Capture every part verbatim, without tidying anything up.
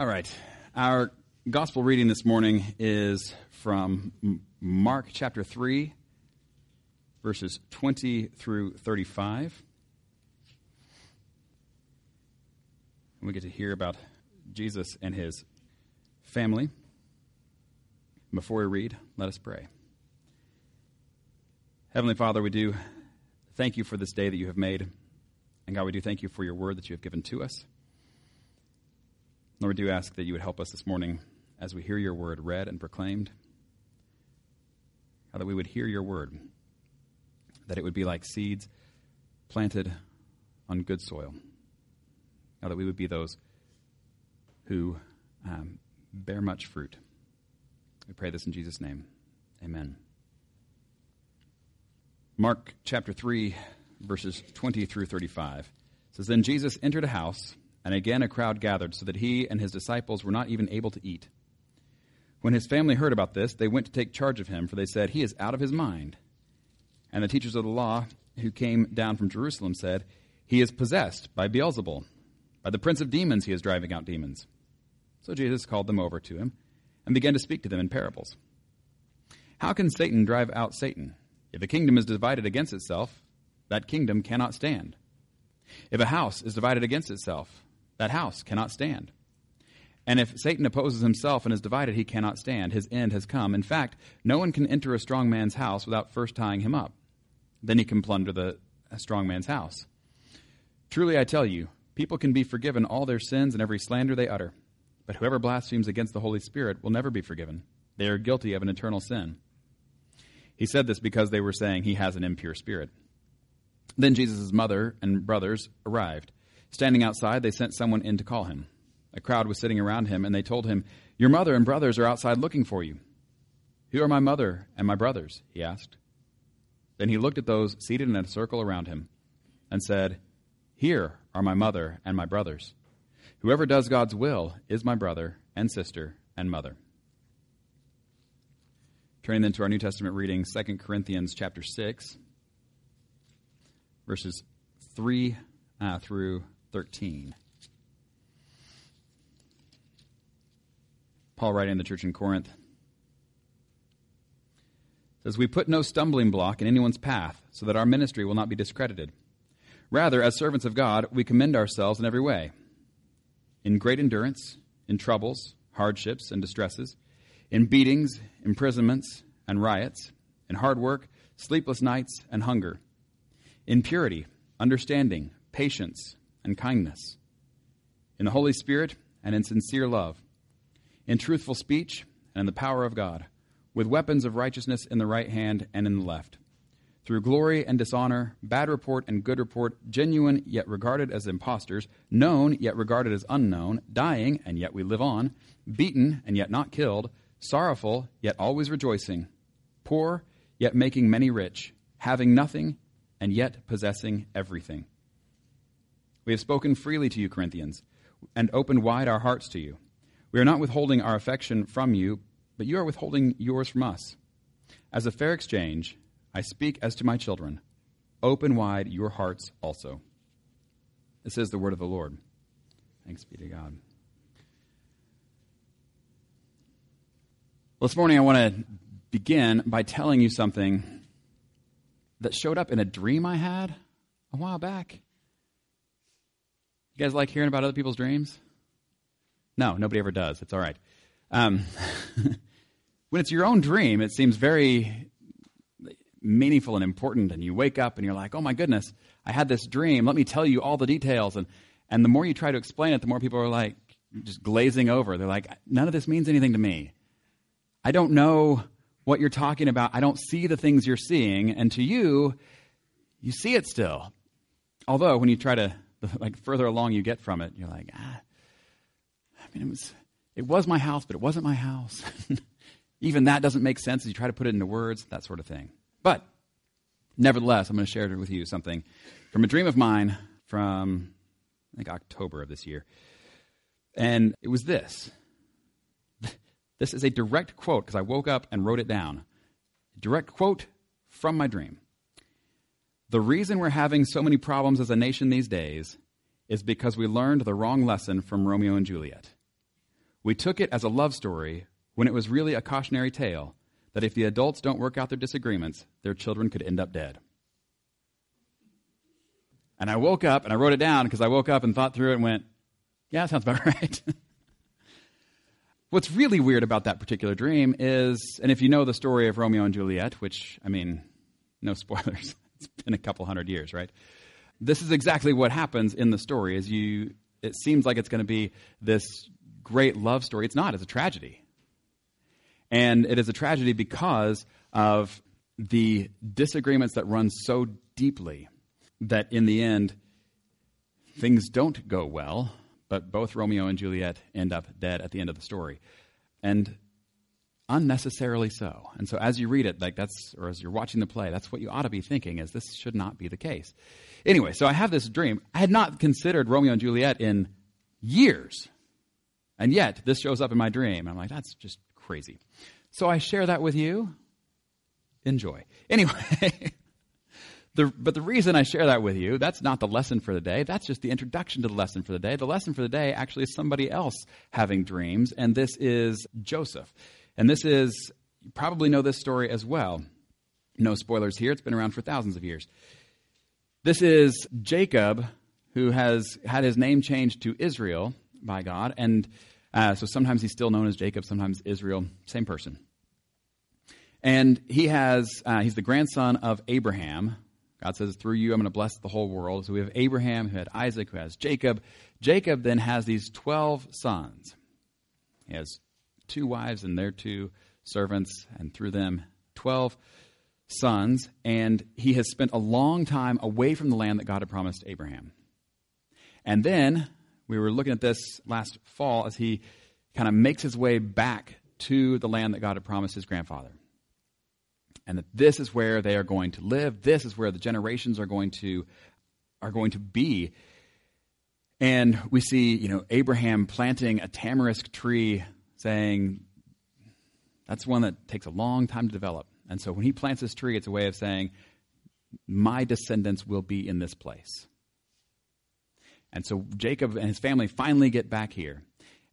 All right. Our gospel reading this morning is from Mark chapter three, verses twenty through thirty-five. And we get to hear about Jesus and his family. Before we read, let us pray. Heavenly Father, we do thank you for this day that you have made. And God, we do thank you for your word that you have given to us. Lord, we do ask that you would help us this morning as we hear your word read and proclaimed, that we would hear your word, that it would be like seeds planted on good soil, that we would be those who um, bear much fruit. We pray this in Jesus' name. Amen. Mark chapter three, verses twenty through thirty-five says, "Then Jesus entered a house, and again a crowd gathered, so that he and his disciples were not even able to eat. When his family heard about this, they went to take charge of him, for they said, 'He is out of his mind.' And the teachers of the law who came down from Jerusalem said, 'He is possessed by Beelzebul. By the prince of demons he is driving out demons.' So Jesus called them over to him and began to speak to them in parables. 'How can Satan drive out Satan? If a kingdom is divided against itself, that kingdom cannot stand. If a house is divided against itself, that house cannot stand. And if Satan opposes himself and is divided, he cannot stand. His end has come. In fact, no one can enter a strong man's house without first tying him up. Then he can plunder the strong man's house. Truly I tell you, people can be forgiven all their sins and every slander they utter, but whoever blasphemes against the Holy Spirit will never be forgiven. They are guilty of an eternal sin.' He said this because they were saying, 'He has an impure spirit.' Then Jesus' mother and brothers arrived. Standing outside, they sent someone in to call him. A crowd was sitting around him, and they told him, 'Your mother and brothers are outside looking for you.' 'Who are my mother and my brothers?' he asked. Then he looked at those seated in a circle around him and said, 'Here are my mother and my brothers. Whoever does God's will is my brother and sister and mother.'" Turning then to our New Testament reading, Second Corinthians chapter six, verses three uh, through thirteen. Paul, writing to the church in Corinth, says, "We put no stumbling block in anyone's path so that our ministry will not be discredited. Rather, as servants of God, we commend ourselves in every way, in great endurance, in troubles, hardships, and distresses, in beatings, imprisonments, and riots, in hard work, sleepless nights, and hunger, in purity, understanding, patience, and kindness, in the Holy Spirit and in sincere love, in truthful speech and in the power of God, with weapons of righteousness in the right hand and in the left, through glory and dishonor, bad report and good report, genuine yet regarded as impostors, known yet regarded as unknown, dying and yet we live on, beaten and yet not killed, sorrowful yet always rejoicing, poor yet making many rich, having nothing and yet possessing everything. We have spoken freely to you, Corinthians, and opened wide our hearts to you. We are not withholding our affection from you, but you are withholding yours from us. As a fair exchange, I speak as to my children. Open wide your hearts also." This is the word of the Lord. Thanks be to God. Well, this morning I want to begin by telling you something that showed up in a dream I had a while back. You guys like hearing about other people's dreams? No, nobody ever does. It's all right. Um, when it's your own dream, it seems very meaningful and important, and you wake up and you're like, "Oh my goodness, I had this dream. Let me tell you all the details." And and the more you try to explain it, the more people are like just glazing over. They're like, "None of this means anything to me. I don't know what you're talking about. I don't see the things you're seeing." And to you, you see it still. Although when you try to, like, further along you get from it, you're like, ah, I mean, it was, it was my house, but it wasn't my house. Even that doesn't make sense as you try to put it into words, that sort of thing. But nevertheless, I'm going to share with you something from a dream of mine from, I think, October of this year. And it was this. This is a direct quote because I woke up and wrote it down. Direct quote from my dream. "The reason we're having so many problems as a nation these days is because we learned the wrong lesson from Romeo and Juliet." We took it as a love story when it was really a cautionary tale that if the adults don't work out their disagreements, their children could end up dead. And I woke up, and I wrote it down because I woke up and thought through it and went, yeah, that sounds about right. What's really weird about that particular dream is, and if you know the story of Romeo and Juliet, which, I mean, no spoilers. It's been a couple hundred years, right? This is exactly what happens in the story. Is you, it seems like it's going to be this great love story. It's not. It's a tragedy. And it is a tragedy because of the disagreements that run so deeply that in the end, things don't go well. But both Romeo and Juliet end up dead at the end of the story, and unnecessarily so. And so as you read it, like that's, or as you're watching the play, that's what you ought to be thinking is this should not be the case. Anyway, so I have this dream. I had not considered Romeo and Juliet in years, and yet this shows up in my dream. I'm like, that's just crazy. So I share that with you. Enjoy. Anyway, The, but the reason I share that with you, that's not the lesson for the day. That's just the introduction to the lesson for the day. The lesson for the day actually is somebody else having dreams, and this is Joseph. And this is, you probably know this story as well. No spoilers here. It's been around for thousands of years. This is Jacob, who has had his name changed to Israel by God. And uh, so sometimes he's still known as Jacob, sometimes Israel, same person. And he has, uh, he's the grandson of Abraham. God says, through you, I'm going to bless the whole world. So we have Abraham, who had Isaac, who has Jacob. Jacob then has these twelve sons. He has two wives and their two servants, and through them, twelve sons. And he has spent a long time away from the land that God had promised Abraham. And then we were looking at this last fall as he kind of makes his way back to the land that God had promised his grandfather. And that this is where they are going to live. This is where the generations are going to are going to be. And we see, you know, Abraham planting a tamarisk tree, saying that's one that takes a long time to develop. And so when he plants this tree, it's a way of saying, my descendants will be in this place. And so Jacob and his family finally get back here.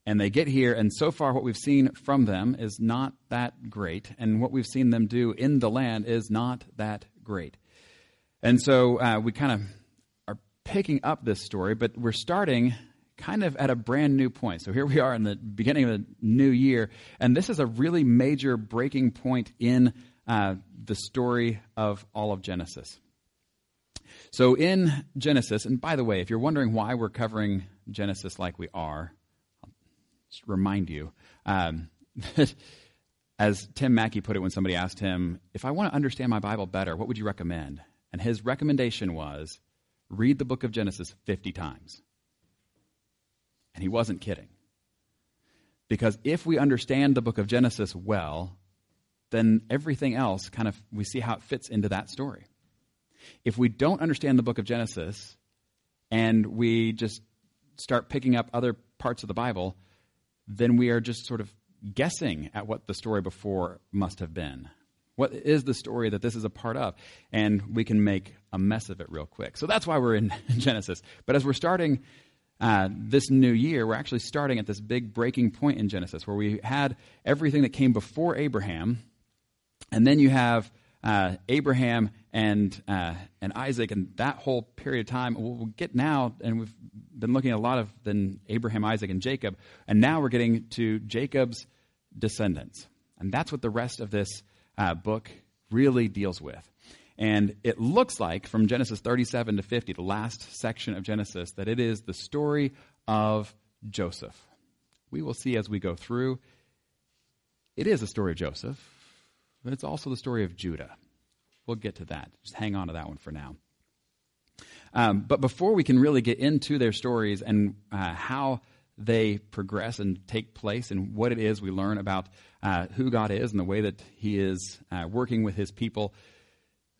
And they get here, and so far what we've seen from them is not that great. And what we've seen them do in the land is not that great. And so uh, we kind of are picking up this story, but we're starting kind of at a brand new point. So here we are in the beginning of the new year, and this is a really major breaking point in uh, the story of all of Genesis. So in Genesis, and by the way, if you're wondering why we're covering Genesis like we are, just remind you um, that, as Tim Mackey put it when somebody asked him, if I want to understand my Bible better, what would you recommend? And his recommendation was, read the book of Genesis fifty times. And he wasn't kidding. Because if we understand the book of Genesis well, then everything else kind of, we see how it fits into that story. If we don't understand the book of Genesis and we just start picking up other parts of the Bible, then we are just sort of guessing at what the story before must have been. What is the story that this is a part of? And we can make a mess of it real quick. So that's why we're in Genesis. But as we're starting uh, this new year, we're actually starting at this big breaking point in Genesis where we had everything that came before Abraham, and then you have uh, Abraham and uh, and Isaac, and that whole period of time. We'll get now, and we've been looking at a lot of then Abraham, Isaac, and Jacob, and now we're getting to Jacob's descendants. And that's what the rest of this uh, book really deals with. And it looks like from Genesis thirty-seven to fifty, the last section of Genesis, that it is the story of Joseph. We will see as we go through, it is the story of Joseph, but it's also the story of Judah. We'll get to that. Just hang on to that one for now. Um, but before we can really get into their stories and uh, how they progress and take place and what it is we learn about uh, who God is and the way that he is uh, working with his people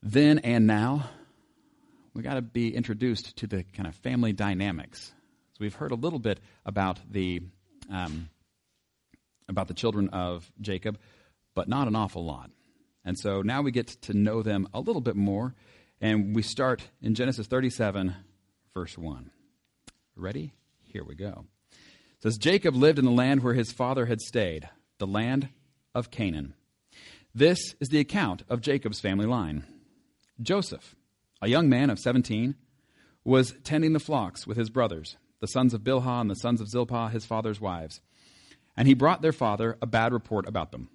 then and now, we got to be introduced to the kind of family dynamics. So we've heard a little bit about the um, about the children of Jacob, but not an awful lot. And so now we get to know them a little bit more, and we start in Genesis thirty-seven, verse one. Ready? Here we go. It says, Jacob lived in the land where his father had stayed, the land of Canaan. This is the account of Jacob's family line. Joseph, a young man of seventeen, was tending the flocks with his brothers, the sons of Bilhah and the sons of Zilpah, his father's wives. And he brought their father a bad report about them.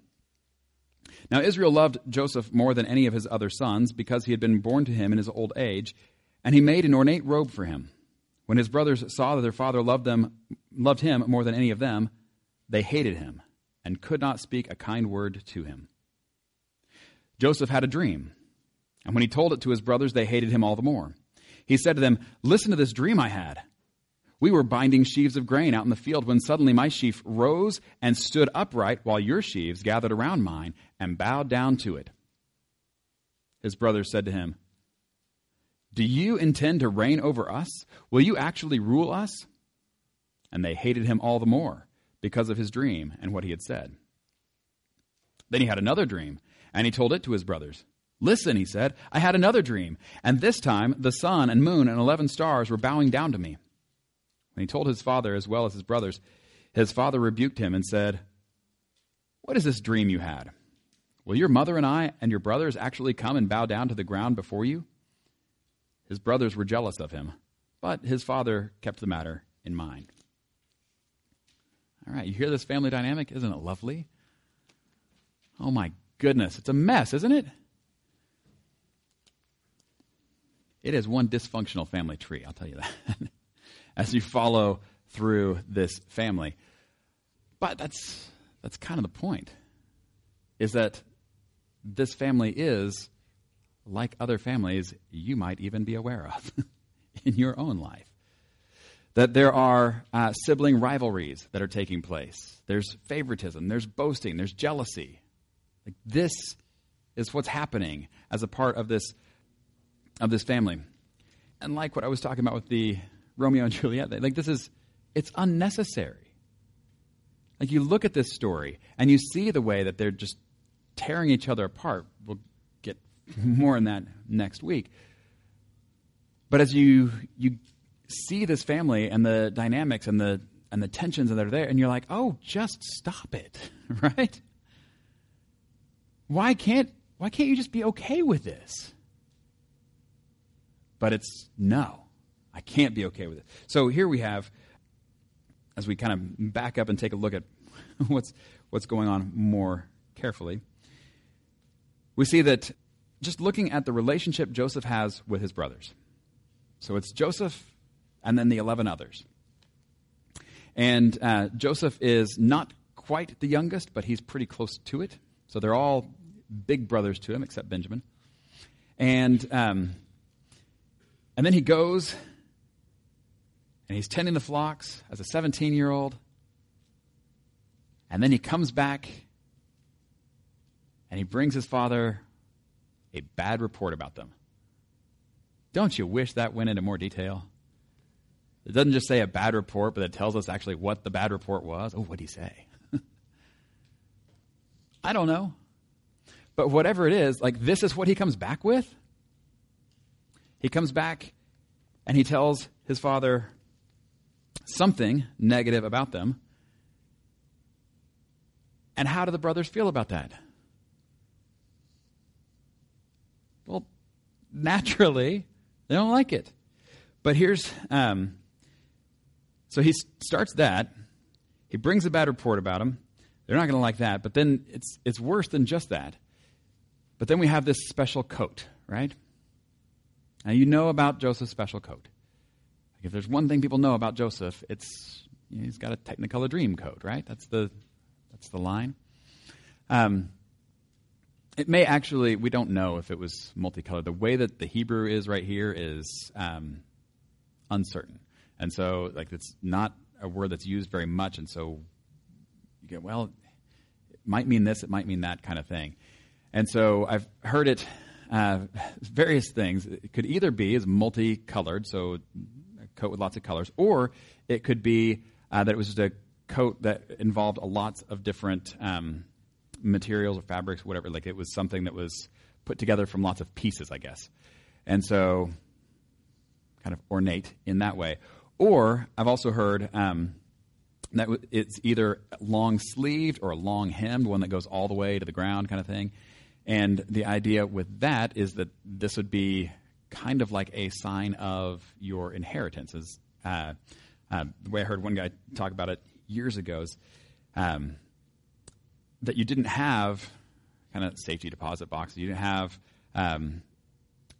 Now Israel loved Joseph more than any of his other sons because he had been born to him in his old age, and he made an ornate robe for him. When his brothers saw that their father loved them, loved him more than any of them, they hated him and could not speak a kind word to him. Joseph had a dream, and when he told it to his brothers, they hated him all the more. He said to them, "Listen to this dream I had. We were binding sheaves of grain out in the field when suddenly my sheaf rose and stood upright while your sheaves gathered around mine and bowed down to it." His brothers said to him, "Do you intend to reign over us? Will you actually rule us?" And they hated him all the more because of his dream and what he had said. Then he had another dream, and he told it to his brothers. "Listen," he said, "I had another dream, and this time the sun and moon and eleven stars were bowing down to me." When he told his father as well as his brothers, his father rebuked him and said, "What is this dream you had? Will your mother and I and your brothers actually come and bow down to the ground before you?" His brothers were jealous of him, but his father kept the matter in mind. All right, you hear this family dynamic? Isn't it lovely? Oh my goodness, it's a mess, isn't it? It is one dysfunctional family tree, I'll tell you that. As you follow through this family. But that's that's kind of the point, is that this family is like other families you might even be aware of in your own life. That there are uh, sibling rivalries that are taking place. There's favoritism, there's boasting, there's jealousy. Like this is what's happening as a part of this of this family. And like what I was talking about with the Romeo and Juliet, like this is, it's unnecessary. Like you look at this story and you see the way that they're just tearing each other apart. We'll get more on that next week. But as you you see this family and the dynamics and the and the tensions that are there, and you're like, oh, just stop it, right? Why can't why can't you just be okay with this? But it's no. I can't be okay with it. So here we have, as we kind of back up and take a look at what's what's going on more carefully, we see that just looking at the relationship Joseph has with his brothers. So it's Joseph and then the eleven others. And uh, Joseph is not quite the youngest, but he's pretty close to it. So they're all big brothers to him, except Benjamin. And um, and then he goes... and he's tending the flocks as a seventeen-year-old. And then he comes back and he brings his father a bad report about them. Don't you wish that went into more detail? It doesn't just say a bad report, but it tells us actually what the bad report was. Oh, what'd he say? I don't know. But whatever it is, like this is what he comes back with. He comes back and he tells his father something negative about them. And how do the brothers feel about that? Well, naturally, they don't like it. But here's, um, so he starts that. He brings a bad report about them. They're not going to like that. But then it's it's worse than just that. But then we have this special coat, right? Now you know about Joseph's special coat. If there's one thing people know about Joseph, it's you know, he's got a Technicolor dream coat, right? That's the that's the line. Um, it may actually, we don't know if it was multicolored. The way that the Hebrew is right here is um, uncertain. And so like it's not a word that's used very much. And so you go, well, it might mean this, it might mean that kind of thing. And so I've heard it, uh, various things. It could either be as multicolored, so coat with lots of colors, or it could be uh, that it was just a coat that involved a lot of different um, materials or fabrics, whatever. Like it was something that was put together from lots of pieces, I guess. And so kind of ornate in that way. Or I've also heard um, And that it's either long-sleeved or a long-hemmed, one that goes all the way to the ground kind of thing. And the idea with that is that this would be kind of like a sign of your inheritances. Uh, uh, the way I heard one guy talk about it years ago is um, that you didn't have kind of safety deposit boxes. You didn't have um,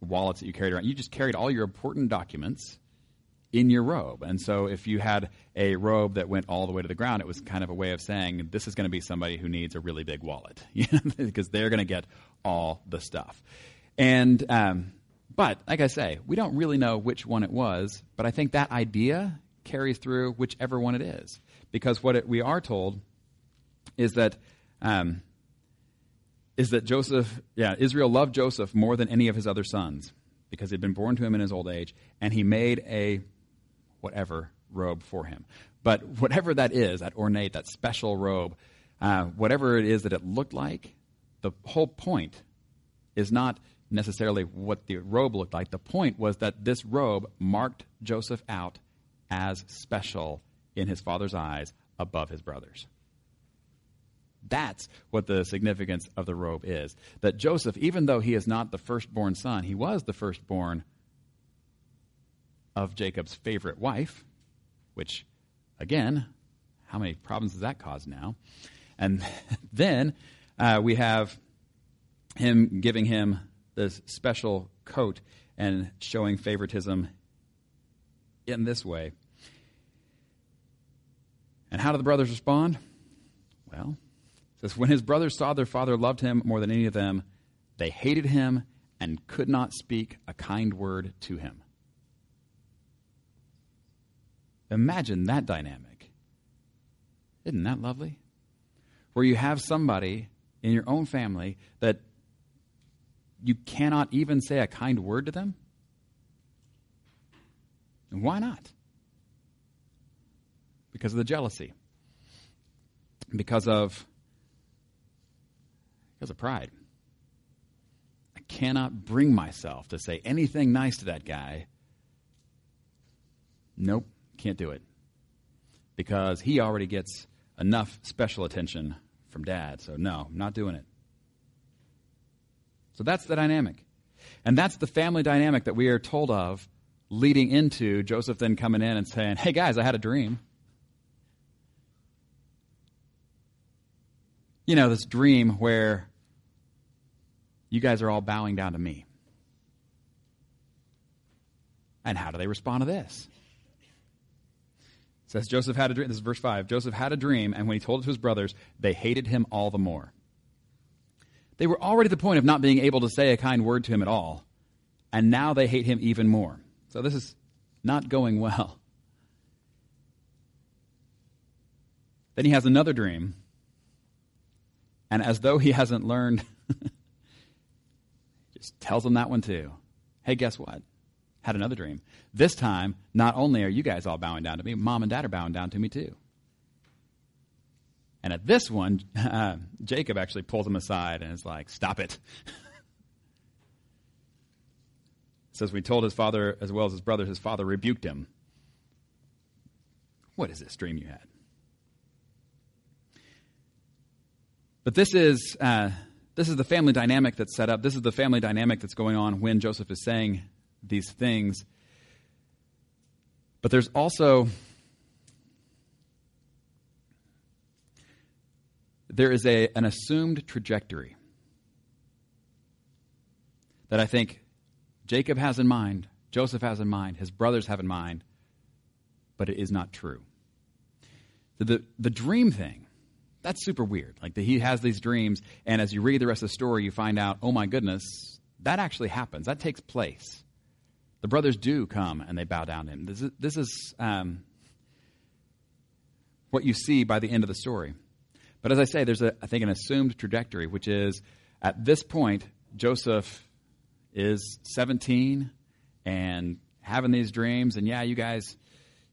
wallets that you carried around. You just carried all your important documents in your robe. And so if you had a robe that went all the way to the ground, it was kind of a way of saying, this is going to be somebody who needs a really big wallet, you know, because they're going to get all the stuff. And um, but like I say, we don't really know which one it was, but I think that idea carries through whichever one it is, because what it, we are told is that um, is that Joseph, yeah, Israel loved Joseph more than any of his other sons, because he'd been born to him in his old age, and he made a whatever robe for him. But whatever that is, that ornate, that special robe, uh, whatever it is that it looked like, the whole point is not necessarily what the robe looked like. The point was that this robe marked Joseph out as special in his father's eyes above his brothers. That's what the significance of the robe is. That Joseph, even though he is not the firstborn son, he was the firstborn of Jacob's favorite wife, which, again, how many problems does that cause now? And then uh, we have him giving him this special coat and showing favoritism in this way. And how do the brothers respond? Well, it says, when his brothers saw their father loved him more than any of them, they hated him and could not speak a kind word to him. Imagine that dynamic. Isn't that lovely? Where you have somebody in your own family that you cannot even say a kind word to them? And why not? Because of the jealousy. Because of, because of pride. I cannot bring myself to say anything nice to that guy. Nope. Can't do it, because he already gets enough special attention from dad. So no, I'm not doing it. So that's the dynamic. And that's the family dynamic that we are told of leading into Joseph then coming in and saying, hey guys, I had a dream. You know, this dream where you guys are all bowing down to me. And how do they respond to this? Says Joseph had a dream. This is verse five. Joseph had a dream, and when he told it to his brothers, they hated him all the more. They were already at the point of not being able to say a kind word to him at all, and now they hate him even more. So this is not going well. Then he has another dream, and as though he hasn't learned, just tells them that one too. Hey, guess what? Had another dream. This time, not only are you guys all bowing down to me, mom and dad are bowing down to me too. And at this one, uh, Jacob actually pulls him aside and is like, stop it. It says, we told his father as well as his brothers, his father rebuked him. What is this dream you had? But this is, uh, this is the family dynamic that's set up. This is the family dynamic that's going on when Joseph is saying these things. But there's also, there is a an assumed trajectory that I think Jacob has in mind, Joseph has in mind, his brothers have in mind, but it is not true. The, the, the dream thing, that's super weird. Like the, he has these dreams, and as you read the rest of the story, you find out, oh my goodness, that actually happens. That takes place. The brothers do come and they bow down to him. This is, this is um, what you see by the end of the story. But as I say, there's, a, I think, an assumed trajectory, which is at this point, Joseph is seventeen and having these dreams. And yeah, you guys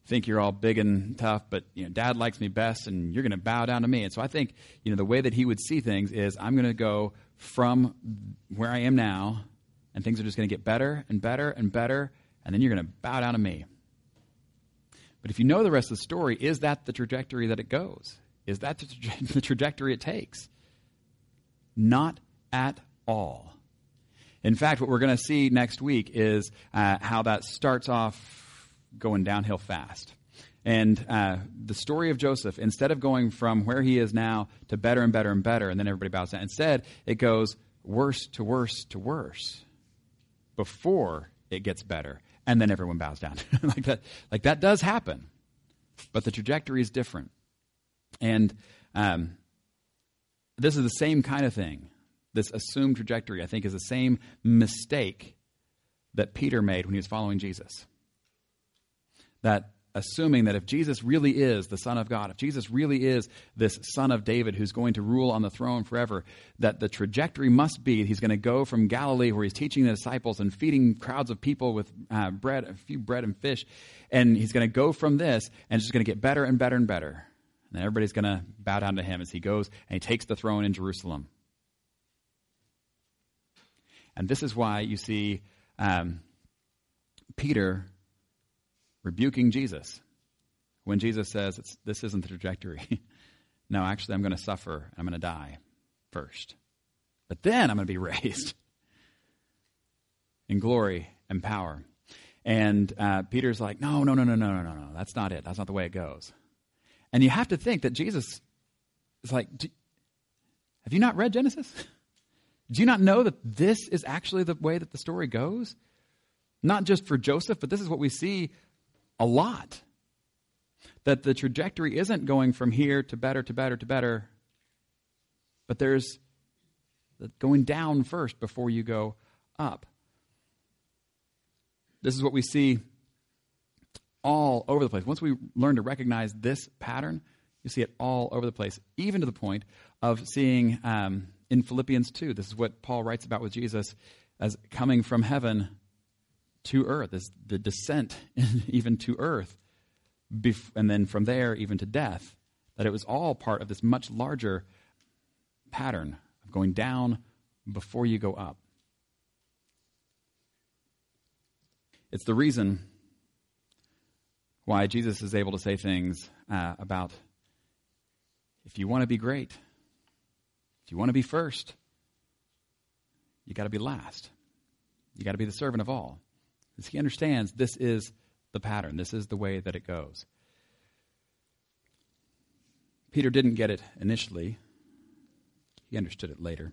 think you're all big and tough, but you know, dad likes me best and you're going to bow down to me. And so I think, you know, the way that he would see things is I'm going to go from where I am now, and things are just going to get better and better and better, and then you're going to bow down to me. But if you know the rest of the story, is that the trajectory that it goes? Is that the, traje- the trajectory it takes? Not at all. In fact, what we're going to see next week is uh, how that starts off going downhill fast. And uh, the story of Joseph, instead of going from where he is now to better and better and better, and then everybody bows down, instead it goes worse to worse to worse before it gets better, and then everyone bows down. like that, like that does happen, but the trajectory is different. And um, this is the same kind of thing. This assumed trajectory, I think, is the same mistake that Peter made when he was following Jesus. That assuming that if Jesus really is the Son of God, if Jesus really is this Son of David who's going to rule on the throne forever, that the trajectory must be he's going to go from Galilee, where he's teaching the disciples and feeding crowds of people with uh, bread, a few bread and fish, and he's going to go from this and it's just going to get better and better and better. And then everybody's going to bow down to him as he goes and he takes the throne in Jerusalem. And this is why you see um, Peter rebuking Jesus when Jesus says, it's, this isn't the trajectory. No, actually, I'm going to suffer. I'm going to die first. But then I'm going to be raised in glory and power. And uh, Peter's like, no, no, no, no, no, no, no, no. That's not it. That's not the way it goes. And you have to think that Jesus is like, have you not read Genesis? Do you not know that this is actually the way that the story goes? Not just for Joseph, but this is what we see a lot. That the trajectory isn't going from here to better to better to better, but there's going down first before you go up. This is what we see all over the place. Once we learn to recognize this pattern, you see it all over the place, even to the point of seeing... Um, In Philippians two, this is what Paul writes about with Jesus as coming from heaven to earth, is the descent even to earth, and then from there even to death, that it was all part of this much larger pattern of going down before you go up. It's the reason why Jesus is able to say things uh, about, if you want to be great, you want to be first, you got to be last. You got to be the servant of all. Because he understands this is the pattern. This is the way that it goes. Peter didn't get it initially. He understood it later.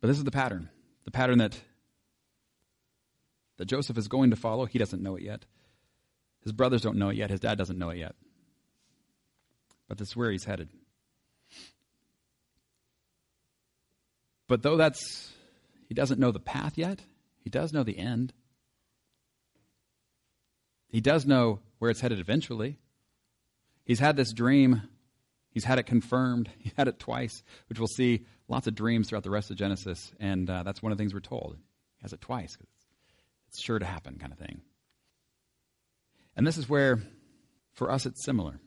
But this is the pattern. The pattern that, that Joseph is going to follow. He doesn't know it yet. His brothers don't know it yet. His dad doesn't know it yet. But this is where he's headed. But though that's, he doesn't know the path yet, he does know the end. He does know where it's headed eventually. He's had this dream. He's had it confirmed. He had it twice, which we'll see lots of dreams throughout the rest of Genesis. And uh, that's one of the things we're told. He has it twice, 'cause it's sure to happen kind of thing. And this is where, for us, it's similar.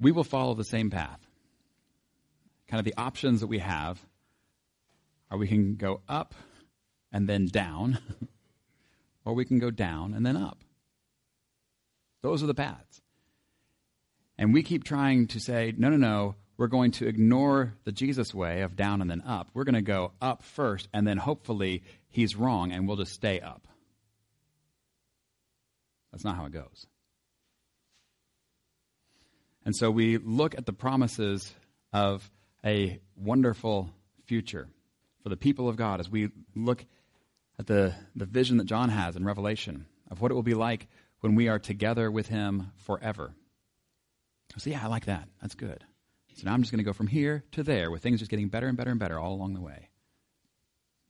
We will follow the same path. Kind of the options that we have are we can go up and then down, or we can go down and then up. Those are the paths. And we keep trying to say, no, no, no, we're going to ignore the Jesus way of down and then up. We're going to go up first, and then hopefully he's wrong, and we'll just stay up. That's not how it goes. And so we look at the promises of a wonderful future for the people of God as we look at the, the vision that John has in Revelation of what it will be like when we are together with him forever. So yeah, I like that. That's good. So now I'm just going to go from here to there where things are just getting better and better and better all along the way.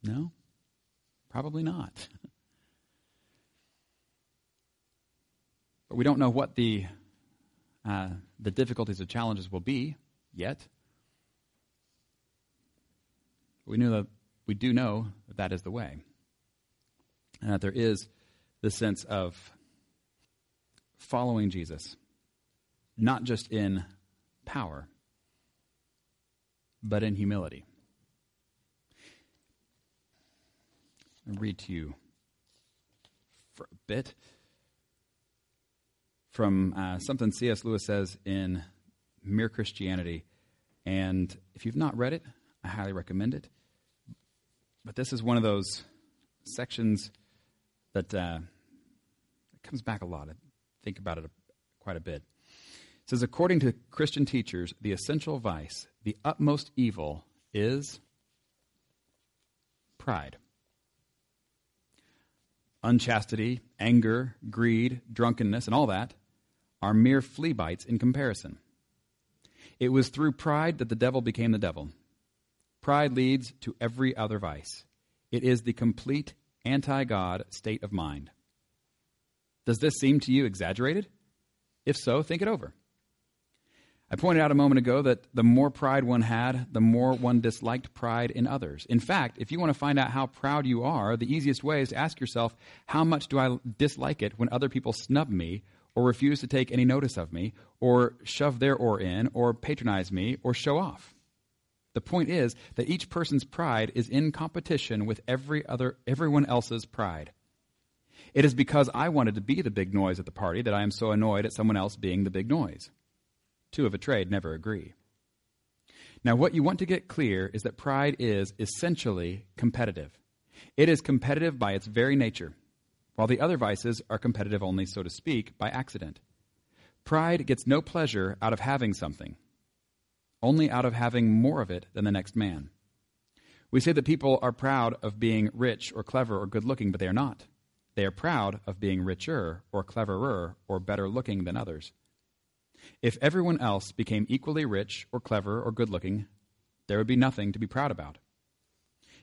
No, probably not. But we don't know what the uh, the difficulties or challenges will be yet. We knew that we do know that that is the way, and that there is this sense of following Jesus, not just in power, but in humility. I'll read to you for a bit from uh, something C S Lewis says in Mere Christianity. And if you've not read it, I highly recommend it. But this is one of those sections that uh, comes back a lot. I think about it quite a bit. It says, according to Christian teachers, the essential vice, the utmost evil, is pride. Unchastity, anger, greed, drunkenness, and all that are mere flea bites in comparison. It was through pride that the devil became the devil. Pride leads to every other vice. It is the complete anti-God state of mind. Does this seem to you exaggerated? If so, think it over. I pointed out a moment ago that the more pride one had, the more one disliked pride in others. In fact, if you want to find out how proud you are, the easiest way is to ask yourself, how much do I dislike it when other people snub me or refuse to take any notice of me or shove their oar in or patronize me or show off? The point is that each person's pride is in competition with every other, everyone else's pride. It is because I wanted to be the big noise at the party that I am so annoyed at someone else being the big noise. Two of a trade never agree. Now, what you want to get clear is that pride is essentially competitive. It is competitive by its very nature, while the other vices are competitive only, so to speak, by accident. Pride gets no pleasure out of having something, only out of having more of it than the next man. We say that people are proud of being rich or clever or good-looking, but they are not. They are proud of being richer or cleverer or better-looking than others. If everyone else became equally rich or clever or good-looking, there would be nothing to be proud about.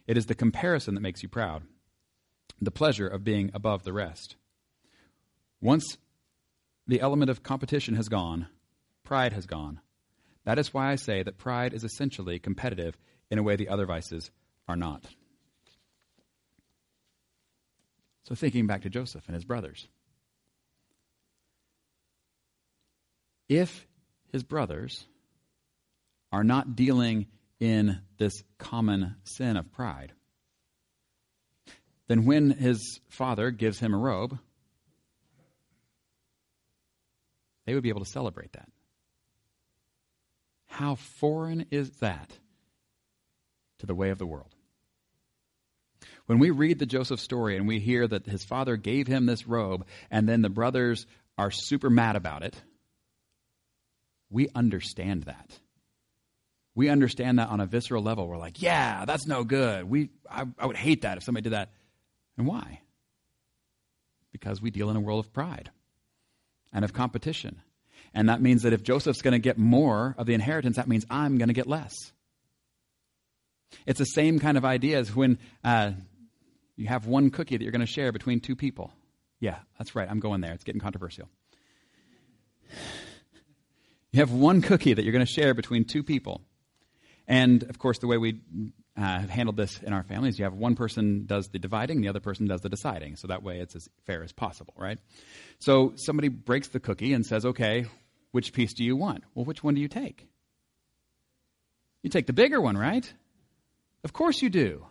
It is the comparison that makes you proud, the pleasure of being above the rest. Once the element of competition has gone, pride has gone. That is why I say that pride is essentially competitive in a way the other vices are not. So thinking back to Joseph and his brothers. If his brothers are not dealing in this common sin of pride, then when his father gives him a robe, they would be able to celebrate that. How foreign is that to the way of the world? When we read the Joseph story and we hear that his father gave him this robe and then the brothers are super mad about it, we understand that. We understand that on a visceral level. We're like, yeah, that's no good. We, I, I would hate that if somebody did that. And why? Because we deal in a world of pride and of competition. And that means that if Joseph's going to get more of the inheritance, that means I'm going to get less. It's the same kind of idea as when uh, you have one cookie that you're going to share between two people. Yeah, that's right. I'm going there. It's getting controversial. You have one cookie that you're going to share between two people. And, of course, the way we uh, have handled this in our family is you have one person does the dividing, the other person does the deciding. So that way it's as fair as possible, right? So somebody breaks the cookie and says, okay, which piece do you want? Well, which one do you take? You take the bigger one, right? Of course you do.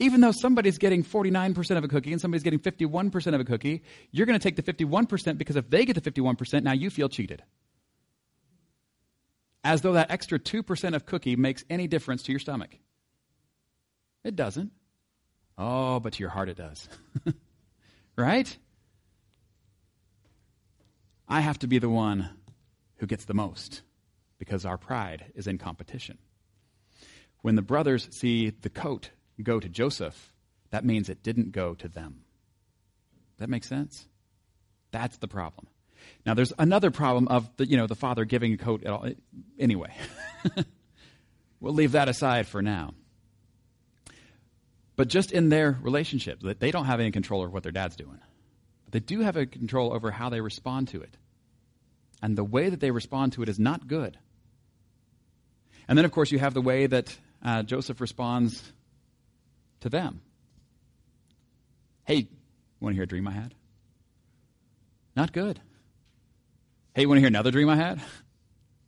Even though somebody's getting forty-nine percent of a cookie and somebody's getting fifty-one percent of a cookie, you're going to take the fifty-one percent because if they get the fifty-one percent, now you feel cheated. As though that extra two percent of cookie makes any difference to your stomach. It doesn't. Oh, but to your heart it does. Right? I have to be the one who gets the most because our pride is in competition. When the brothers see the coat go to Joseph, that means it didn't go to them. That makes sense? That's the problem. Now, there's another problem of the, you know, the father giving a coat at all. Anyway, we'll leave that aside for now. But just in their relationship, they don't have any control over what their dad's doing. But they do have a control over how they respond to it. And the way that they respond to it is not good. And then, of course, you have the way that uh, Joseph responds to them. Hey, want to hear a dream I had? Not good. Hey, you want to hear another dream I had?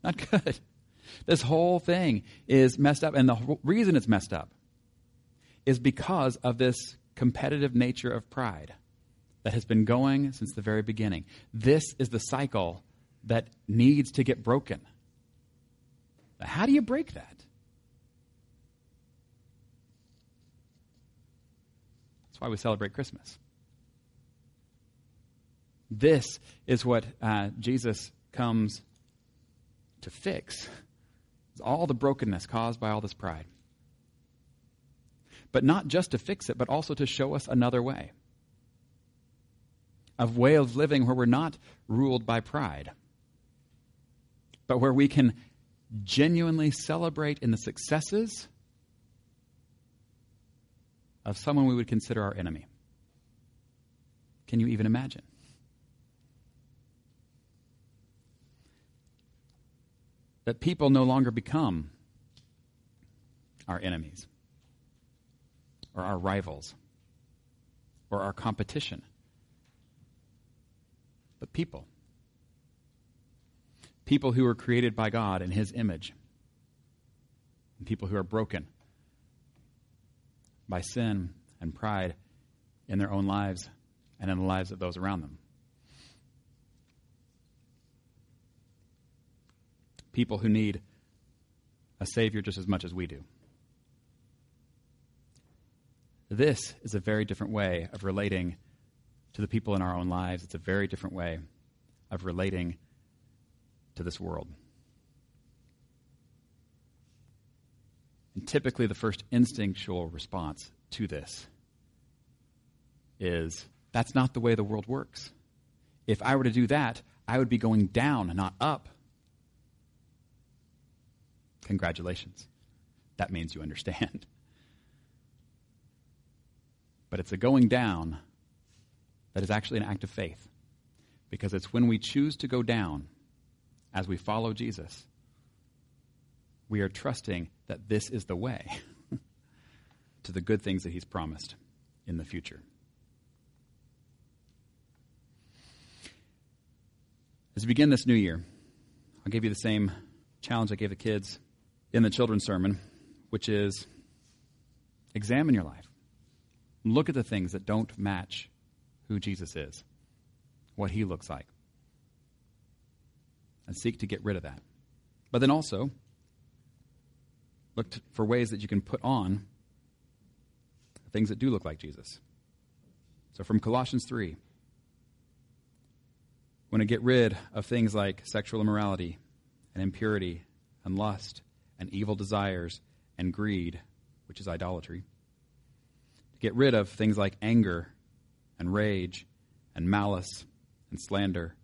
Not good. This whole thing is messed up. And the reason it's messed up is because of this competitive nature of pride. that has been going since the very beginning. This is the cycle that needs to get broken. How do you break that? That's why we celebrate Christmas. This is what uh, Jesus comes to fix. It's all the brokenness caused by all this pride. But not just to fix it, but also to show us another way. A way of living where we're not ruled by pride, but where we can genuinely celebrate in the successes of someone we would consider our enemy. Can you even imagine? That people no longer become our enemies or our rivals or our competition, but people. People who are created by God in his image. And people who are broken by sin and pride in their own lives and in the lives of those around them. People who need a Savior just as much as we do. This is a very different way of relating to the people in our own lives. It's a very different way of relating to this world. And typically the first instinctual response to this is, that's not the way the world works. If I were to do that, I would be going down, not up. Congratulations. That means you understand. But it's a going down that is actually an act of faith, because it's when we choose to go down as we follow Jesus, we are trusting that this is the way to the good things that he's promised in the future. As we begin this new year, I'll give you the same challenge I gave the kids in the children's sermon, which is examine your life. Look at the things that don't match who Jesus is, what he looks like, and seek to get rid of that. But then also, look to, for ways that you can put on things that do look like Jesus. So from Colossians three, we want to get rid of things like sexual immorality and impurity and lust and evil desires and greed, which is idolatry. To get rid of things like anger and rage and malice and slander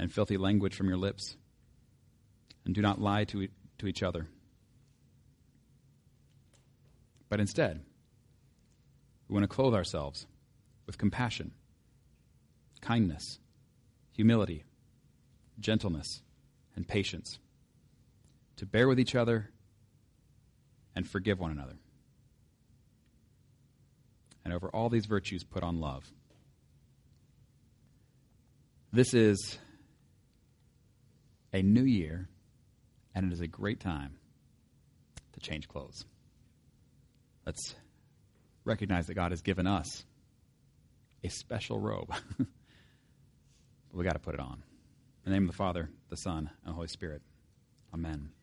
and filthy language from your lips. And do not lie to, e- to each other. But instead, we want to clothe ourselves with compassion, kindness, humility, gentleness, and patience, to bear with each other and forgive one another. And over all these virtues, put on love. This is a new year, and it is a great time to change clothes. Let's recognize that God has given us a special robe. But we got to put it on. In the name of the Father, the Son, and the Holy Spirit. Amen.